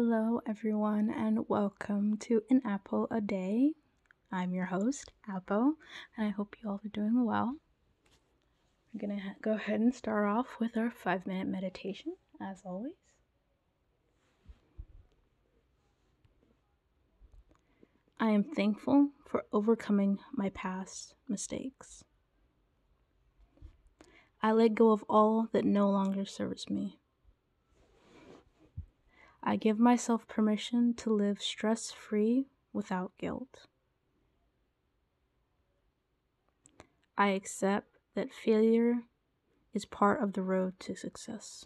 Hello everyone, and welcome to An Apple a Day. I'm your host, Apple, and I hope you all are doing well. We're going to go ahead and start off with our 5-minute meditation, as always. I am thankful for overcoming my past mistakes. I let go of all that no longer serves me. I give myself permission to live stress-free without guilt. I accept that failure is part of the road to success.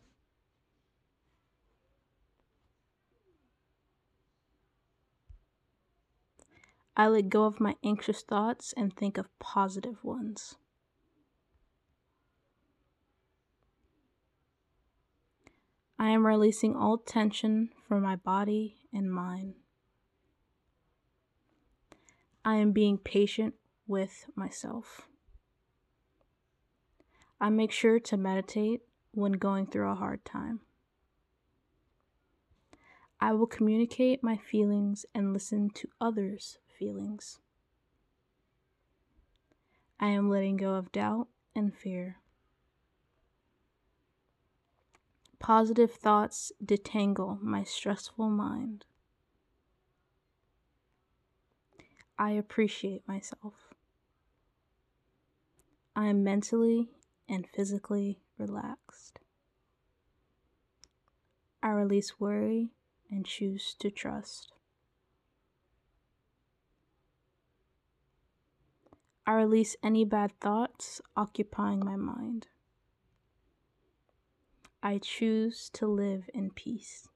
I let go of my anxious thoughts and think of positive ones. I am releasing all tension from my body and mind. I am being patient with myself. I make sure to meditate when going through a hard time. I will communicate my feelings and listen to others' feelings. I am letting go of doubt and fear. Positive thoughts detangle my stressful mind. I appreciate myself. I am mentally and physically relaxed. I release worry and choose to trust. I release any bad thoughts occupying my mind. I choose to live in peace.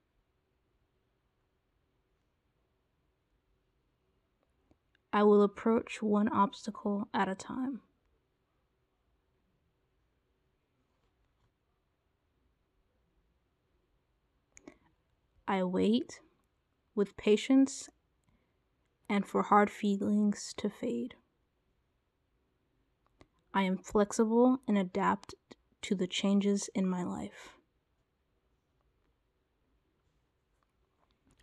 I will approach one obstacle at a time. I wait with patience and for hard feelings to fade. I am flexible and adapt to the changes in my life.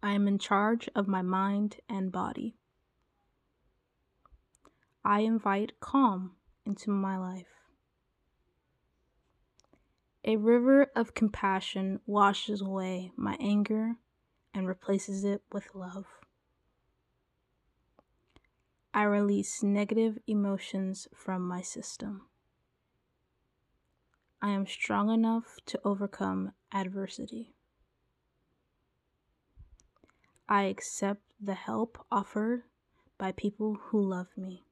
I am in charge of my mind and body. I invite calm into my life. A river of compassion washes away my anger and replaces it with love. I release negative emotions from my system. I am strong enough to overcome adversity. I accept the help offered by people who love me.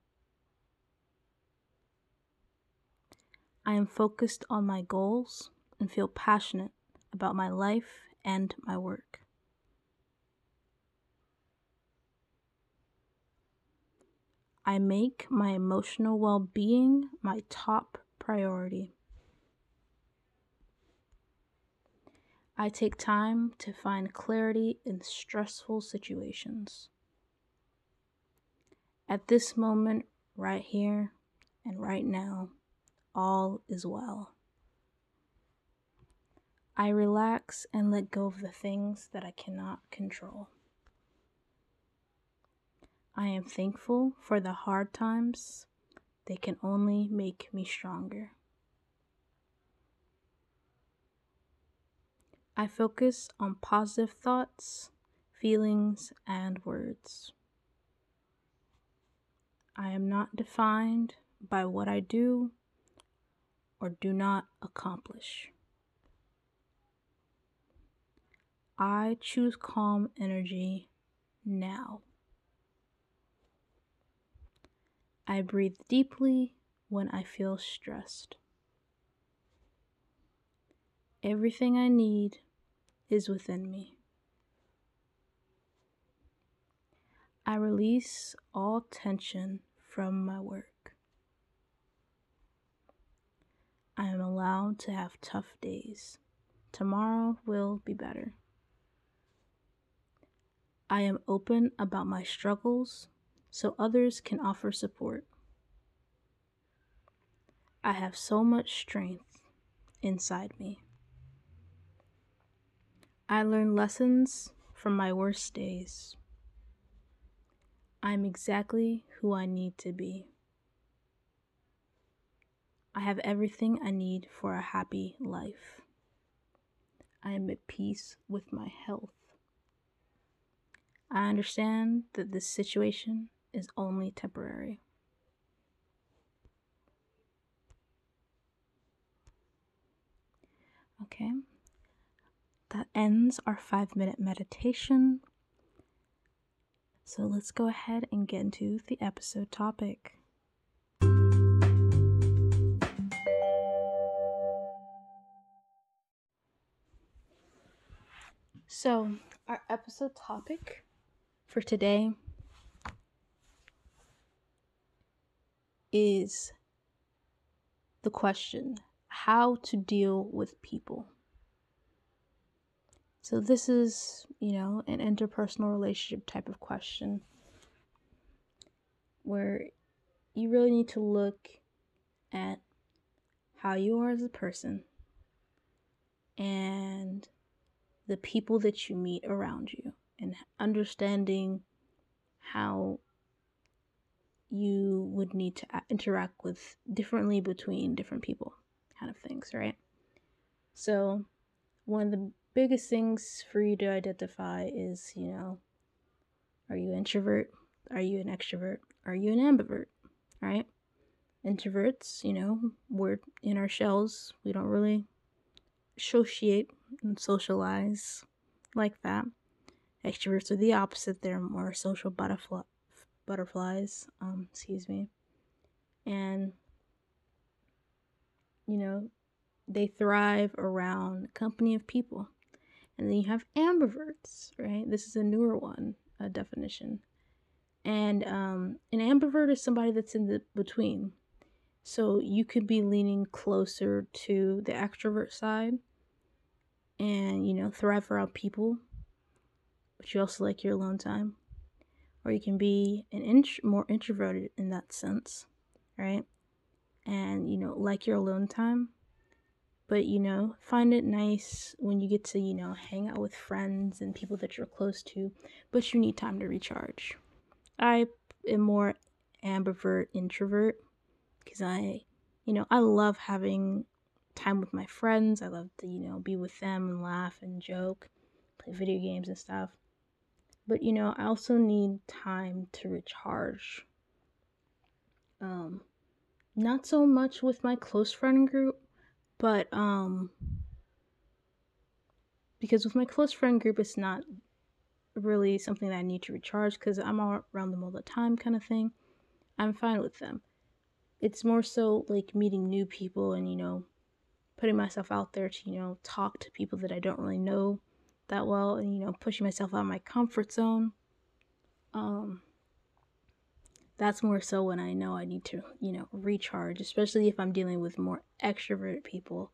I am focused on my goals and feel passionate about my life and my work. I make my emotional well-being my top priority. I take time to find clarity in stressful situations. At this moment, right here and right now, all is well. I relax and let go of the things that I cannot control. I am thankful for the hard times. They can only make me stronger. I focus on positive thoughts, feelings, and words. I am not defined by what I do or do not accomplish. I choose calm energy now. I breathe deeply when I feel stressed. Everything I need is within me. I release all tension from my work. I am allowed to have tough days. Tomorrow will be better. I am open about my struggles so others can offer support. I have so much strength inside me. I learn lessons from my worst days. I'm exactly who I need to be. I have everything I need for a happy life. I am at peace with my health. I understand that this situation is only temporary. Okay, that ends our 5-minute meditation. So let's go ahead and get into the episode topic. So, our episode topic for today is the question, how to deal with people. So this is, an interpersonal relationship type of question where you really need to look at how you are as a person and the people that you meet around you and understanding how you would need to interact with differently between different people kind of things, right? So one of the biggest things for you to identify is, are you an introvert? Are you an extrovert? Are you an ambivert? Right? Introverts, we're in our shells. We don't really associate and socialize like that. Extroverts are the opposite. They're more social butterflies. And they thrive around a company of people. And then you have ambiverts, right? This is a newer one, a definition. And an ambivert is somebody that's in the between. So you could be leaning closer to the extrovert side and, thrive around people, but you also like your alone time. Or you can be an more introverted in that sense, right? And, like your alone time. But, find it nice when you get to, hang out with friends and people that you're close to, but you need time to recharge. I am more ambivert, introvert, because I love having time with my friends. I love to, be with them and laugh and joke, play video games and stuff. But, I also need time to recharge. Not so much with my close friend group. But, because with my close friend group, it's not really something that I need to recharge because I'm all around them all the time kind of thing. I'm fine with them. It's more so like meeting new people and, putting myself out there to, talk to people that I don't really know that well and, pushing myself out of my comfort zone. That's more so when I know I need to, recharge, especially if I'm dealing with more extroverted people.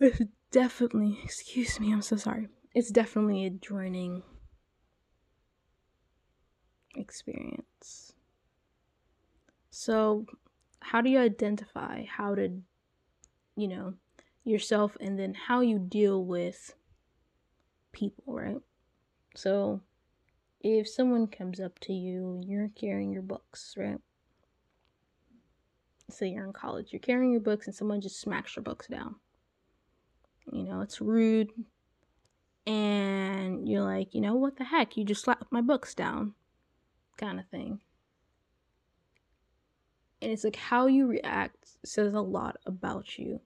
It's definitely, excuse me, I'm so sorry. It's definitely a draining experience. So how do you identify how to, yourself and then how you deal with people, right? So, if someone comes up to you, you're carrying your books, right? Say you're in college, you're carrying your books and someone just smacks your books down. It's rude. And you're like, what the heck? You just slapped my books down. Kind of thing. And it's like how you react says a lot about you.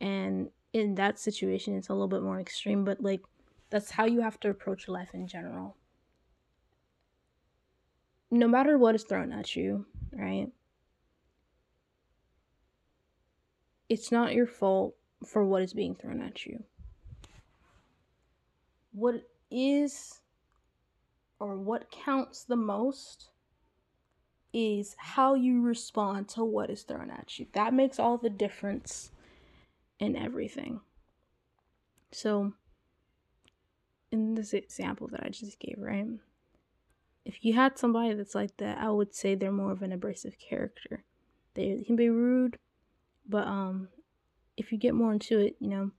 And in that situation, it's a little bit more extreme, but like, that's how you have to approach life in general. No matter what is thrown at you, right? It's not your fault for what is being thrown at you. What is, or what counts the most is how you respond to what is thrown at you. That makes all the difference in everything. So, in this example that I just gave, right? If you had somebody that's like that, I would say they're more of an abrasive character. They can be rude, but if you get more into it, you know,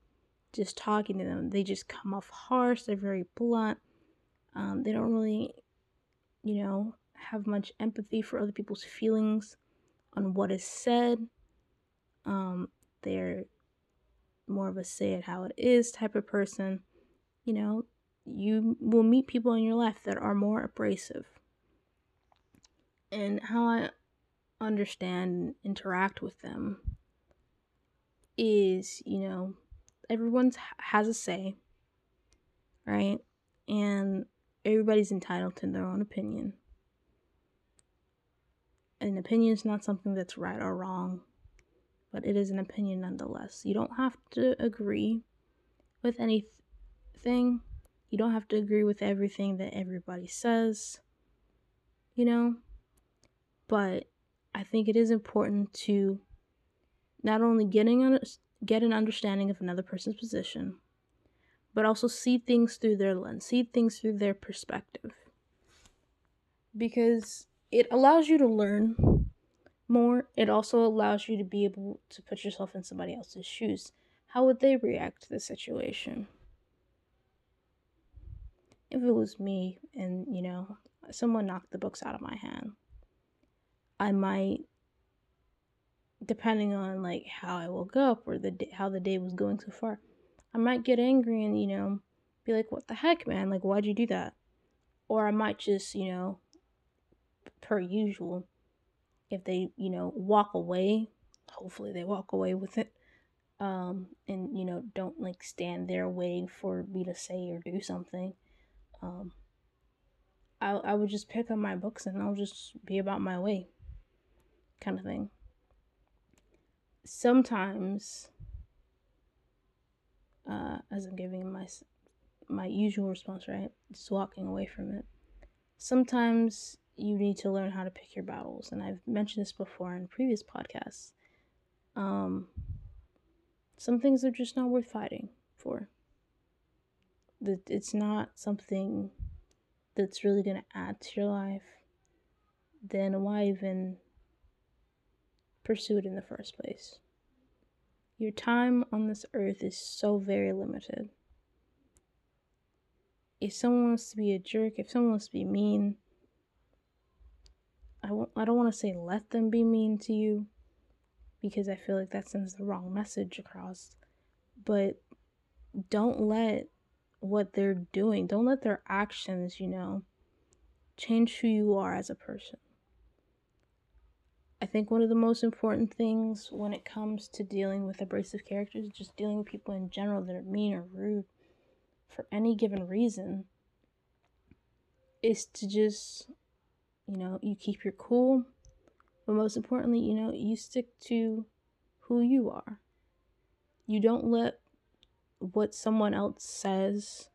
just talking to them, they just come off harsh. They're very blunt. They don't really, you know, have much empathy for other people's feelings on what is said. They're more of a say it how it is type of person. You know, you will meet people in your life that are more abrasive. And how I understand and interact with them is, you know, everyone has a say, right? And everybody's entitled to their own opinion. An opinion is not something that's right or wrong, but it is an opinion nonetheless. You don't have to agree with anything. You don't have to agree with everything that everybody says, you know? But I think it is important to not only get an understanding of another person's position, but also see things through their lens, see things through their perspective. Because it allows you to learn more. It also allows you to be able to put yourself in somebody else's shoes. How would they react to the situation? If it was me and, you know, someone knocked the books out of my hand, I might, depending on like how I woke up or how the day was going so far, I might get angry and, you know, be like, what the heck, man? Like, why'd you do that? Or I might just, you know, per usual, if they, you know, walk away, hopefully they walk away with it, and, you know, don't like stand there waiting for me to say or do something. I would just pick up my books and I'll just be about my way, kind of thing. Sometimes, as I'm giving my usual response, right, just walking away from it, sometimes you need to learn how to pick your battles, and I've mentioned this before in previous podcasts. Some things are just not worth fighting for. It's not something that's really going to add to your life. Then why even pursue it in the first place? Your time on this earth is so very limited. If someone wants to be a jerk, if someone wants to be mean, I don't want to say let them be mean to you, because I feel like that sends the wrong message across. But don't let what they're doing, don't let their actions, you know, change who you are as a person. I think one of the most important things when it comes to dealing with abrasive characters, just dealing with people in general that are mean or rude for any given reason, is to just, you know, you keep your cool, but most importantly, you know, you stick to who you are. You don't let what someone else says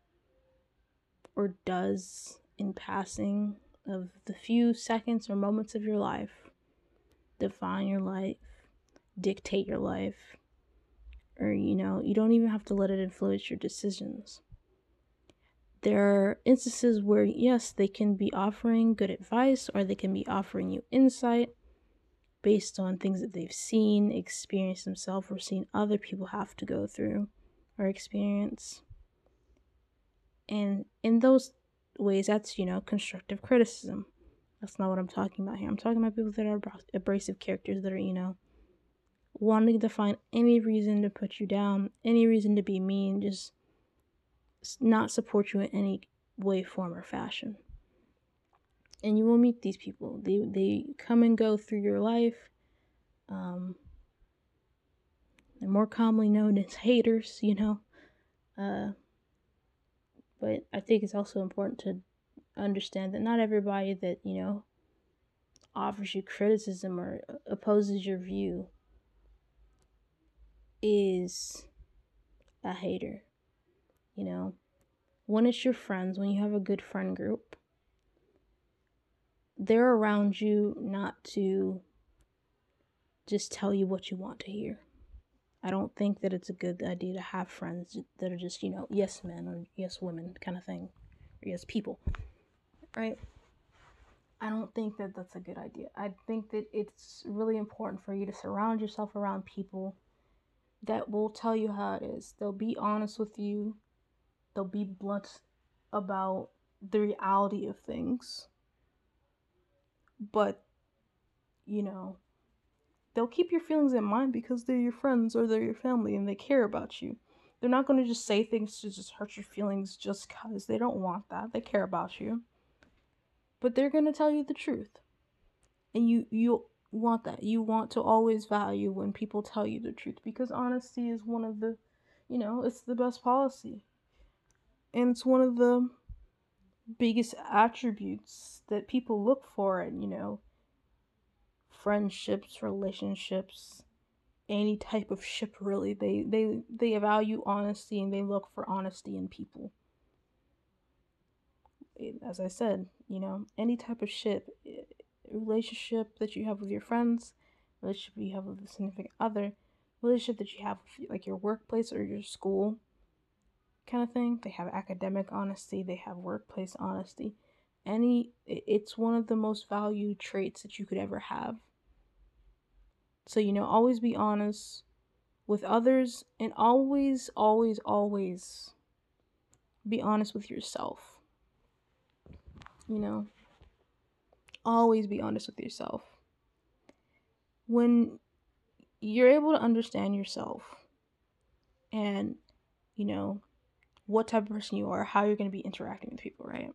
or does in passing of the few seconds or moments of your life define your life, dictate your life, or, you know, you don't even have to let it influence your decisions. There are instances where, yes, they can be offering good advice, or they can be offering you insight based on things that they've seen, experienced themselves, or seen other people have to go through or experience. And in those ways, that's, you know, constructive criticism. That's not what I'm talking about here. I'm talking about people that are abrasive characters that are, you know, wanting to find any reason to put you down, any reason to be mean, just not support you in any way, form, or fashion. And you will meet these people. They come and go through your life. They're more commonly known as haters, you know. But I think it's also important to understand that not everybody that, you know, offers you criticism or opposes your view is a hater. You know, when it's your friends, when you have a good friend group, they're around you not to just tell you what you want to hear. I don't think that it's a good idea to have friends that are just, you know, yes men or yes women kind of thing, or yes people, right? I don't think that that's a good idea. I think that it's really important for you to surround yourself around people that will tell you how it is. They'll be honest with you. They'll be blunt about the reality of things. But, you know, they'll keep your feelings in mind because they're your friends or they're your family and they care about you. They're not going to just say things to just hurt your feelings just because they don't want that. They care about you. But they're going to tell you the truth. And you want that. You want to always value when people tell you the truth, because honesty is one of the, you know, it's the best policy. And it's one of the biggest attributes that people look for in, you know, friendships, relationships, any type of ship really. They value honesty and they look for honesty in people. As I said, you know, any type of ship, relationship that you have with your friends, relationship you have with a significant other, relationship that you have with like your workplace or your school kind of thing. They have academic honesty, they have workplace honesty. It's one of the most valued traits that you could ever have. So, you know, always be honest with others and always, always, always be honest with yourself. You know, always be honest with yourself. When you're able to understand yourself and, you know, what type of person you are, how you're going to be interacting with people, right?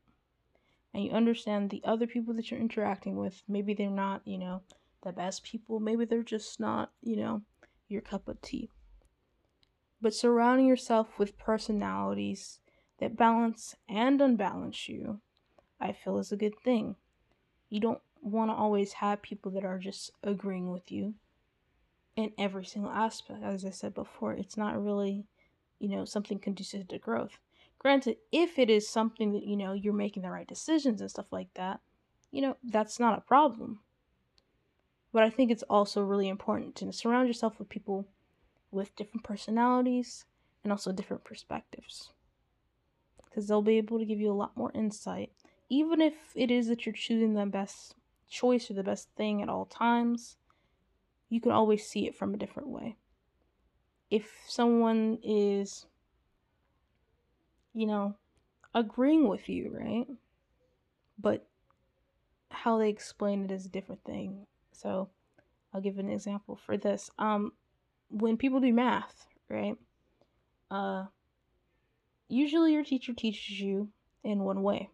And you understand the other people that you're interacting with, maybe they're not, you know, the best people. Maybe they're just not, you know, your cup of tea. But surrounding yourself with personalities that balance and unbalance you, I feel, is a good thing. You don't want to always have people that are just agreeing with you in every single aspect. As I said before, it's not really, you know, something conducive to growth. Granted, if it is something that, you know, you're making the right decisions and stuff like that, you know, that's not a problem. But I think it's also really important to surround yourself with people with different personalities and also different perspectives, because they'll be able to give you a lot more insight. Even if it is that you're choosing the best choice or the best thing at all times, you can always see it from a different way. If someone is, you know, agreeing with you, right? But how they explain it is a different thing. So I'll give an example for this. When people do math, right? Usually your teacher teaches you in one way,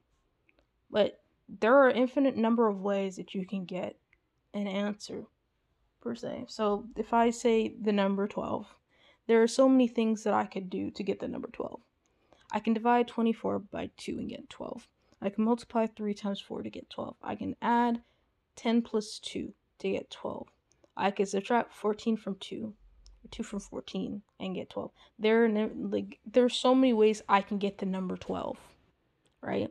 but there are an infinite number of ways that you can get an answer, per se. So if I say the number 12, there are so many things that I could do to get the number 12. I can divide 24 by 2 and get 12. I can multiply 3 times 4 to get 12. I can add 10 plus 2 to get 12. I can subtract 14 from 2, or 2 from 14, and get 12. There are so many ways I can get the number 12, right?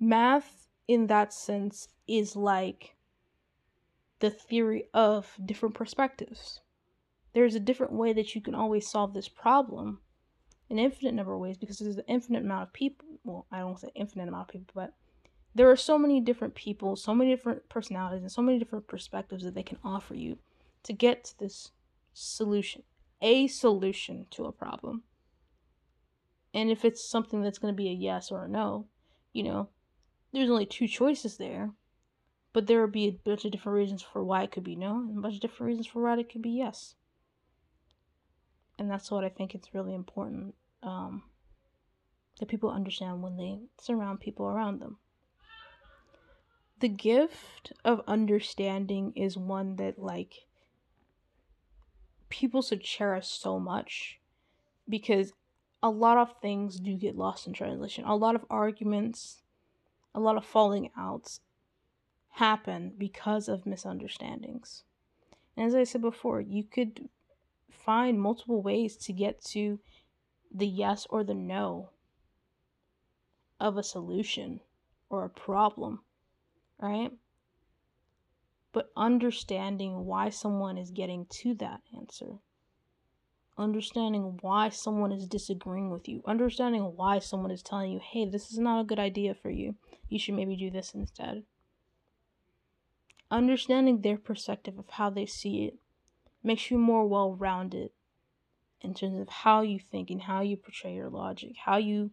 Math, in that sense, is like the theory of different perspectives. There's a different way that you can always solve this problem. An infinite number of ways, because there's an infinite amount of people. Well, I don't say infinite amount of people, but there are so many different people, so many different personalities, and so many different perspectives that they can offer you to get to this solution, a solution to a problem. And if it's something that's going to be a yes or a no, you know, there's only two choices there, but there would be a bunch of different reasons for why it could be no, and a bunch of different reasons for why it could be yes. And that's what I think it's really important, that people understand when they surround people around them. The gift of understanding is one that, like, people should cherish so much, because a lot of things do get lost in translation. A lot of arguments, a lot of falling outs happen because of misunderstandings. And as I said before, you could find multiple ways to get to the yes or the no of a solution or a problem, right? But understanding why someone is getting to that answer, understanding why someone is disagreeing with you, understanding why someone is telling you, hey, this is not a good idea for you, you should maybe do this instead, understanding their perspective of how they see it, makes you more well-rounded in terms of how you think and how you portray your logic, how you,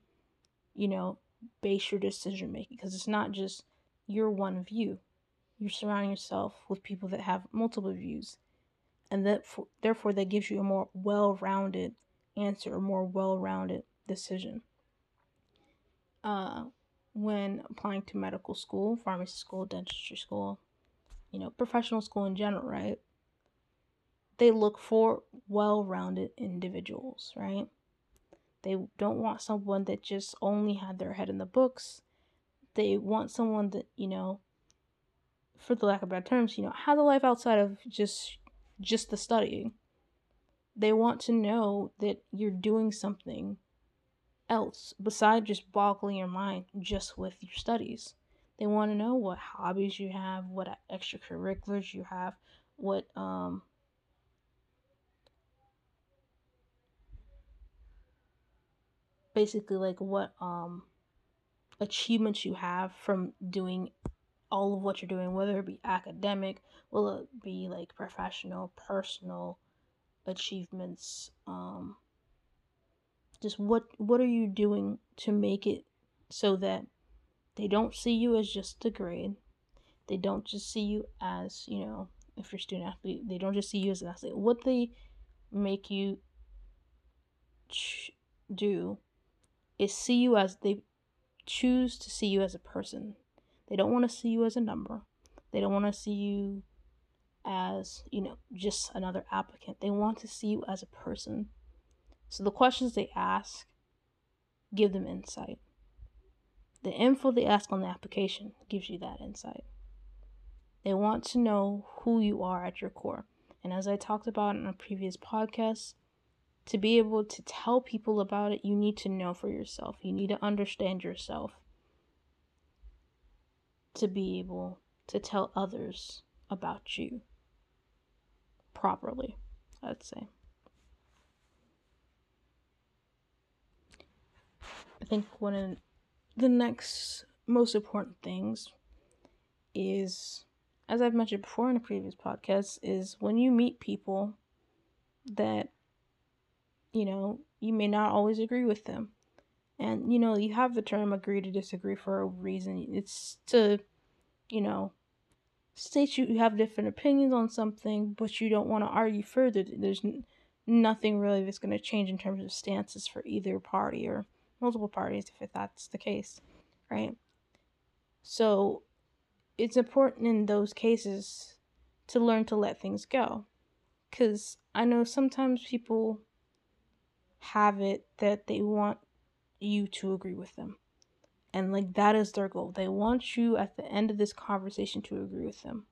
base your decision making, because it's not just your one view. You're surrounding yourself with people that have multiple views, and therefore that gives you a more well-rounded answer, a more well-rounded decision. When applying to medical school, pharmacy school, dentistry school, professional school in general, right? They look for well-rounded individuals, right? They don't want someone that just only had their head in the books. They want someone that, for the lack of better terms, had a life outside of just the studying. They want to know that you're doing something else besides just boggling your mind just with your studies. They want to know what hobbies you have, what extracurriculars you have, what basically like what achievements you have from doing all of what you're doing, whether it be academic, will it be like professional, personal achievements, just what are you doing to make it so that they don't see you as just a grade. They don't just see you as, if you're a student athlete, they don't just see you as an athlete. What they make you do is see you as, they choose to see you as a person. They don't want to see you as a number. They don't want to see you as, just another applicant. They want to see you as a person. So the questions they ask give them insight. The info they ask on the application gives you that insight. They want to know who you are at your core. And as I talked about in a previous podcast, to be able to tell people about it, you need to know for yourself. You need to understand yourself to be able to tell others about you properly, I'd say. I think one of the next most important things is, as I've mentioned before in a previous podcast, is when you meet people that, you may not always agree with them. And, you have the term agree to disagree for a reason. It's to, state you have different opinions on something, but you don't want to argue further. There's nothing really that's going to change in terms of stances for either party or multiple parties if that's the case, right? So it's important in those cases to learn to let things go, because I know sometimes people have it that they want you to agree with them, and like that is their goal. They want you at the end of this conversation to agree with them,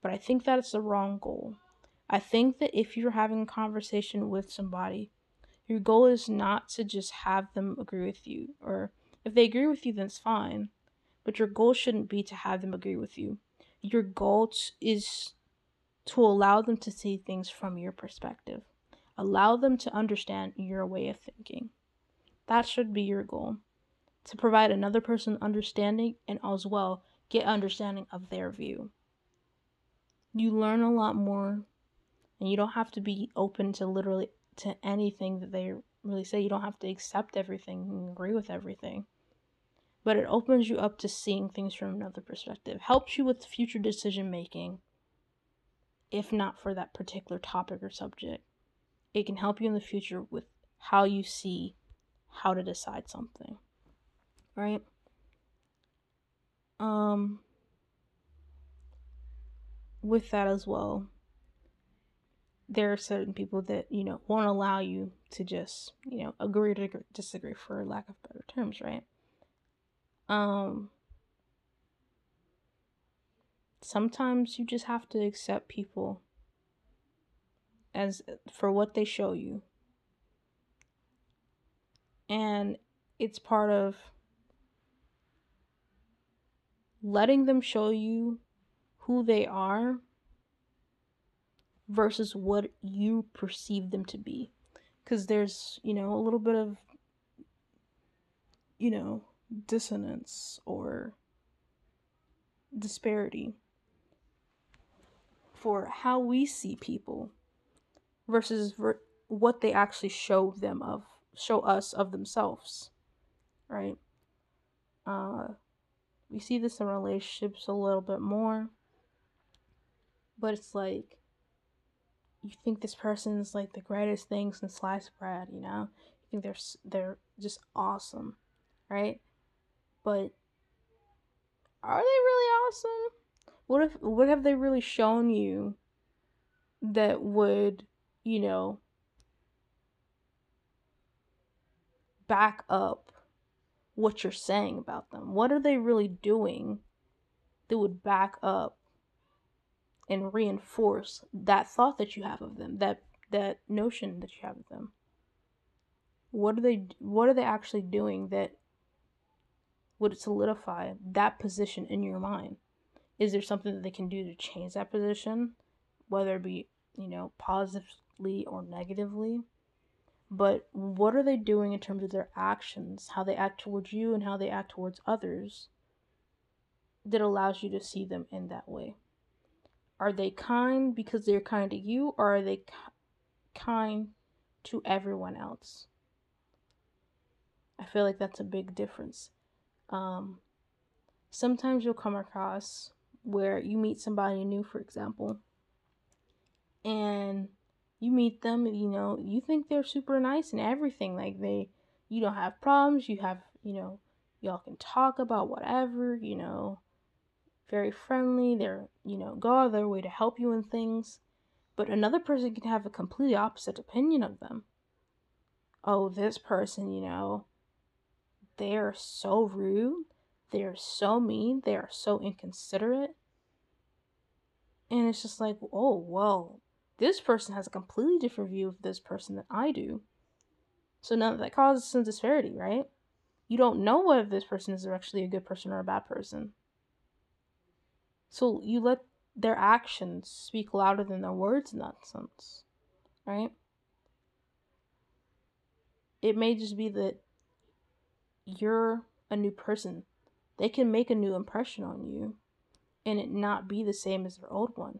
but I think that's the wrong goal. I think that if you're having a conversation with somebody, your goal is not to just have them agree with you, or if they agree with you, then it's fine. But your goal shouldn't be to have them agree with you. Your goal is to allow them to see things from your perspective. Allow them to understand your way of thinking. That should be your goal. To provide another person understanding and as well get understanding of their view. You learn a lot more, and you don't have to be open to literally to anything that they really say. You don't have to accept everything and agree with everything, but it opens you up to seeing things from another perspective, helps you with future decision making. If not for that particular topic or subject, it can help you in the future with how you see how to decide something, right? With that as well, there are certain people that, won't allow you to just, agree to disagree for lack of better terms, right? Sometimes you just have to accept people as for what they show you. And it's part of letting them show you who they are versus what you perceive them to be. Because there's, a little bit of, dissonance or disparity for how we see people versus what they actually show us of themselves, right? We see this in relationships a little bit more, but it's like, you think this person's like the greatest thing since sliced bread, you know? You think they're just awesome, right? But are they really awesome? What have they really shown you that would, you know, back up what you're saying about them? What are they really doing that would back up and reinforce that thought that you have of them, that notion that you have of them? What are they actually doing that would solidify that position in your mind? Is there something that they can do to change that position, whether it be, you know, positively or negatively? But what are they doing in terms of their actions, how they act towards you and how they act towards others, that allows you to see them in that way? Are they kind because they're kind to you, or are they kind to everyone else? I feel like that's a big difference. Sometimes you'll come across where you meet somebody new, for example, and you meet them, you know, you think they're super nice and everything, like you don't have problems, you have, you know, y'all can talk about whatever, you know, very friendly, they're, you know, go out of their way to help you in things, but another person can have a completely opposite opinion of them. Oh, this person, you know, they are so rude, they are so mean, they are so inconsiderate. And it's just like, oh, whoa, this person has a completely different view of this person than I do. So now that causes some disparity, right? You don't know whether this person is actually a good person or a bad person. So you let their actions speak louder than their words in that sense, right? It may just be that you're a new person. They can make a new impression on you and it not be the same as their old one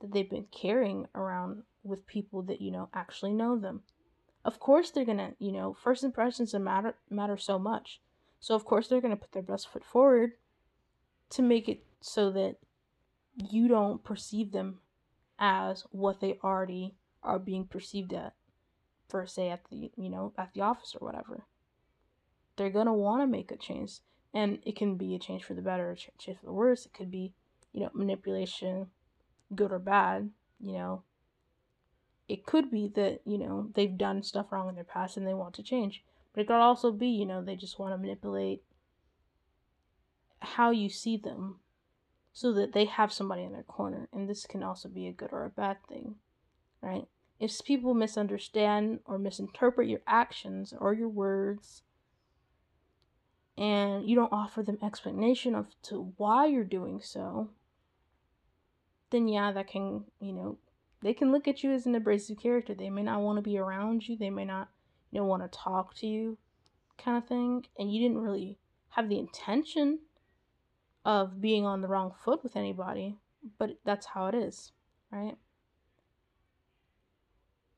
that they've been carrying around with people that, you know, actually know them. Of course they're gonna, you know, first impressions matter so much. So of course they're gonna put their best foot forward to make it so that you don't perceive them as what they already are being perceived at, per se, at the, you know, at the office or whatever. They're gonna want to make a change, and it can be a change for the better, a change for the worse. It could be, you know, manipulation, good or bad, you know. It could be that, you know, they've done stuff wrong in their past and they want to change, but it could also be, you know, they just want to manipulate how you see them so that they have somebody in their corner, and this can also be a good or a bad thing, right? If people misunderstand or misinterpret your actions or your words and you don't offer them explanation of to why you're doing so, then yeah, that can, you know, they can look at you as an abrasive character. They may not want to be around you, they may not, you know, want to talk to you, kind of thing, and you didn't really have the intention of being on the wrong foot with anybody, but that's how it is, right?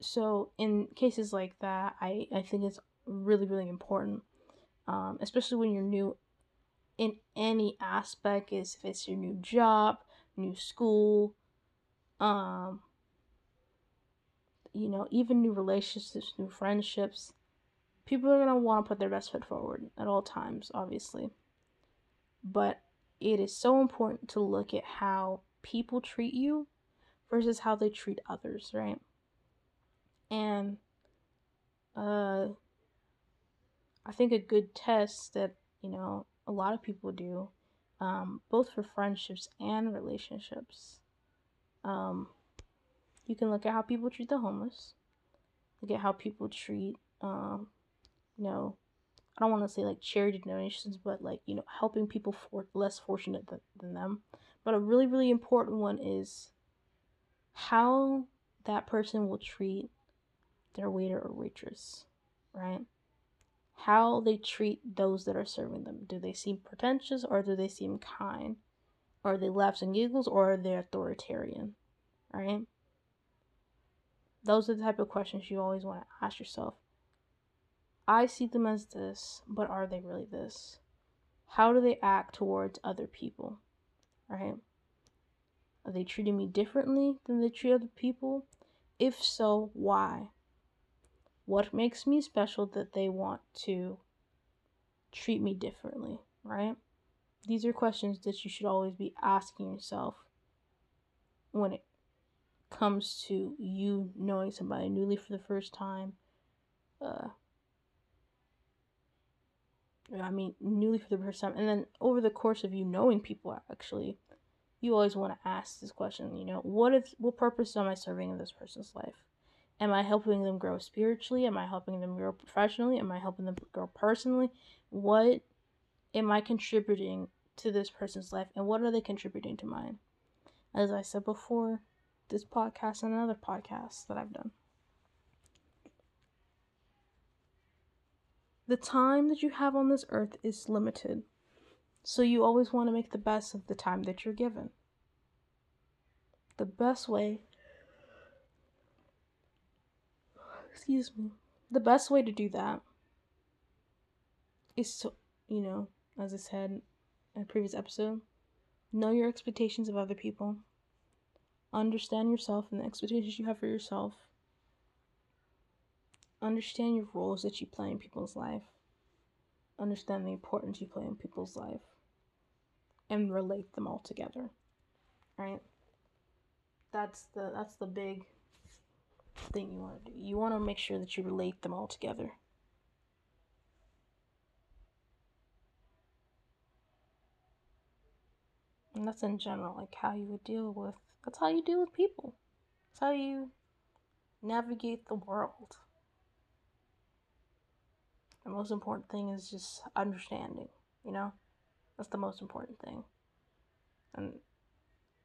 So in cases like that, I think it's really, really important, especially when you're new in any aspect, is if it's your new job, new school, you know, even new relationships, new friendships. People are going to want to put their best foot forward at all times, obviously. But it is so important to look at how people treat you versus how they treat others, right? And I think a good test that, you know, a lot of people do, both for friendships and relationships, you can look at how people treat the homeless, look at how people treat, you know, I don't want to say like charity donations, but like, you know, helping people for less fortunate than them. But a really, really important one is how that person will treat their waiter or waitress, right? How they treat those that are serving them. Do they seem pretentious or do they seem kind? Are they laughs and giggles, or are they authoritarian? All right? Those are the type of questions you always want to ask yourself. I see them as this, but are they really this? How do they act towards other people? All right? Are they treating me differently than they treat other people? If so, why? What makes me special that they want to treat me differently, right? These are questions that you should always be asking yourself when it comes to you knowing somebody newly for the first time. Newly for the first time. And then over the course of you knowing people, actually, you always want to ask this question, you know, what purpose am I serving in this person's life? Am I helping them grow spiritually? Am I helping them grow professionally? Am I helping them grow personally? What am I contributing to this person's life? And what are they contributing to mine? As I said before, this podcast and another podcast that I've done. The time that you have on this earth is limited. So you always want to make the best of the time that you're given. The best way... Excuse me. The best way to do that is to, you know, as I said in a previous episode, know your expectations of other people, understand yourself and the expectations you have for yourself, understand your roles that you play in people's life, understand the importance you play in people's life, and relate them all together, right? That's the big thing you want to do. You want to make sure that you relate them all together. And that's in general, like how you would deal with, that's how you deal with people. That's how you navigate the world. The most important thing is just understanding, you know? That's the most important thing. And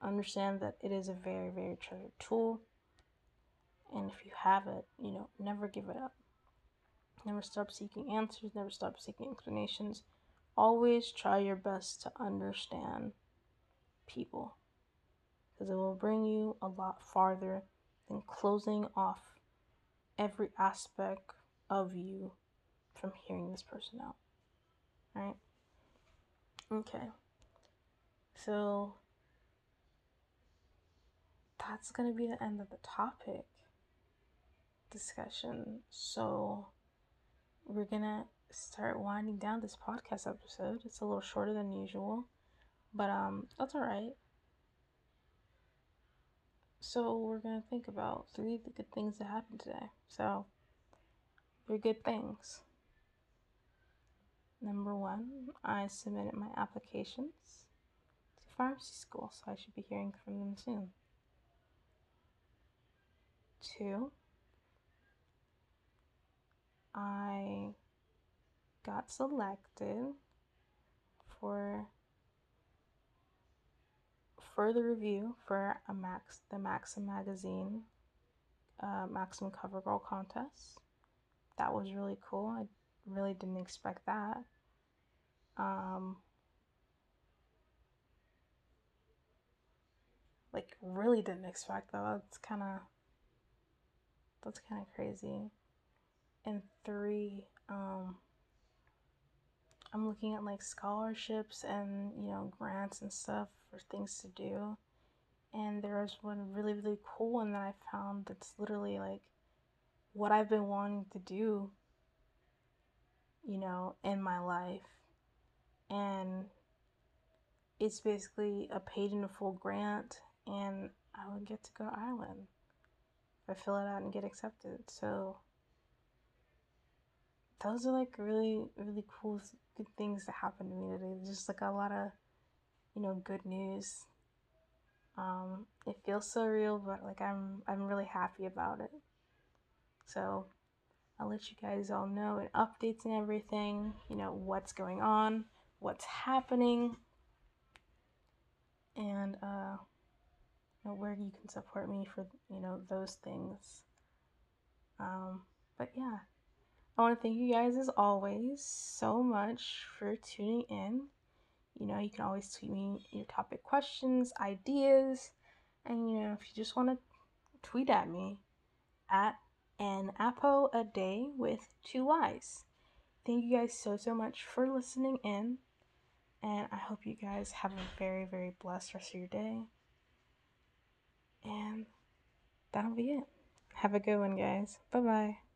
understand that it is a very, very treasured tool. And if you have it, you know, never give it up. Never stop seeking answers. Never stop seeking explanations. Always try your best to understand people. Because it will bring you a lot farther than closing off every aspect of you from hearing this person out. Alright? Okay. So, that's going to be the end of the topic discussion. So we're gonna start winding down this podcast episode. It's a little shorter than usual, but that's all right. So we're gonna think about 3 of the good things that happened today. So 3 good things. Number 1, I submitted my applications to pharmacy school, so I should be hearing from them soon. 2, I got selected for further review for the Maxim magazine, Maxim CoverGirl contest. That was really cool. I really didn't expect that. Really didn't expect that. That's kind of crazy. And 3, I'm looking at scholarships and, you know, grants and stuff for things to do. And there was one really, really cool one that I found that's literally what I've been wanting to do, you know, in my life. And it's basically a paid in full grant, and I would get to go to Ireland if I fill it out and get accepted. So those are really, really cool, good things that happened to me today. Just a lot of, you know, good news. It feels surreal, but I'm really happy about it. So I'll let you guys all know and updates and everything, you know, what's going on, what's happening, and you know, where you can support me for, you know, those things. But yeah. I want to thank you guys as always so much for tuning in. You can always tweet me your topic questions, ideas, and, if you just want to tweet at me at an apple a day with 2 Ys. Thank you guys so much for listening in, and I hope you guys have a very blessed rest of your day. And that'll be it. Have a good one, guys. Bye-bye.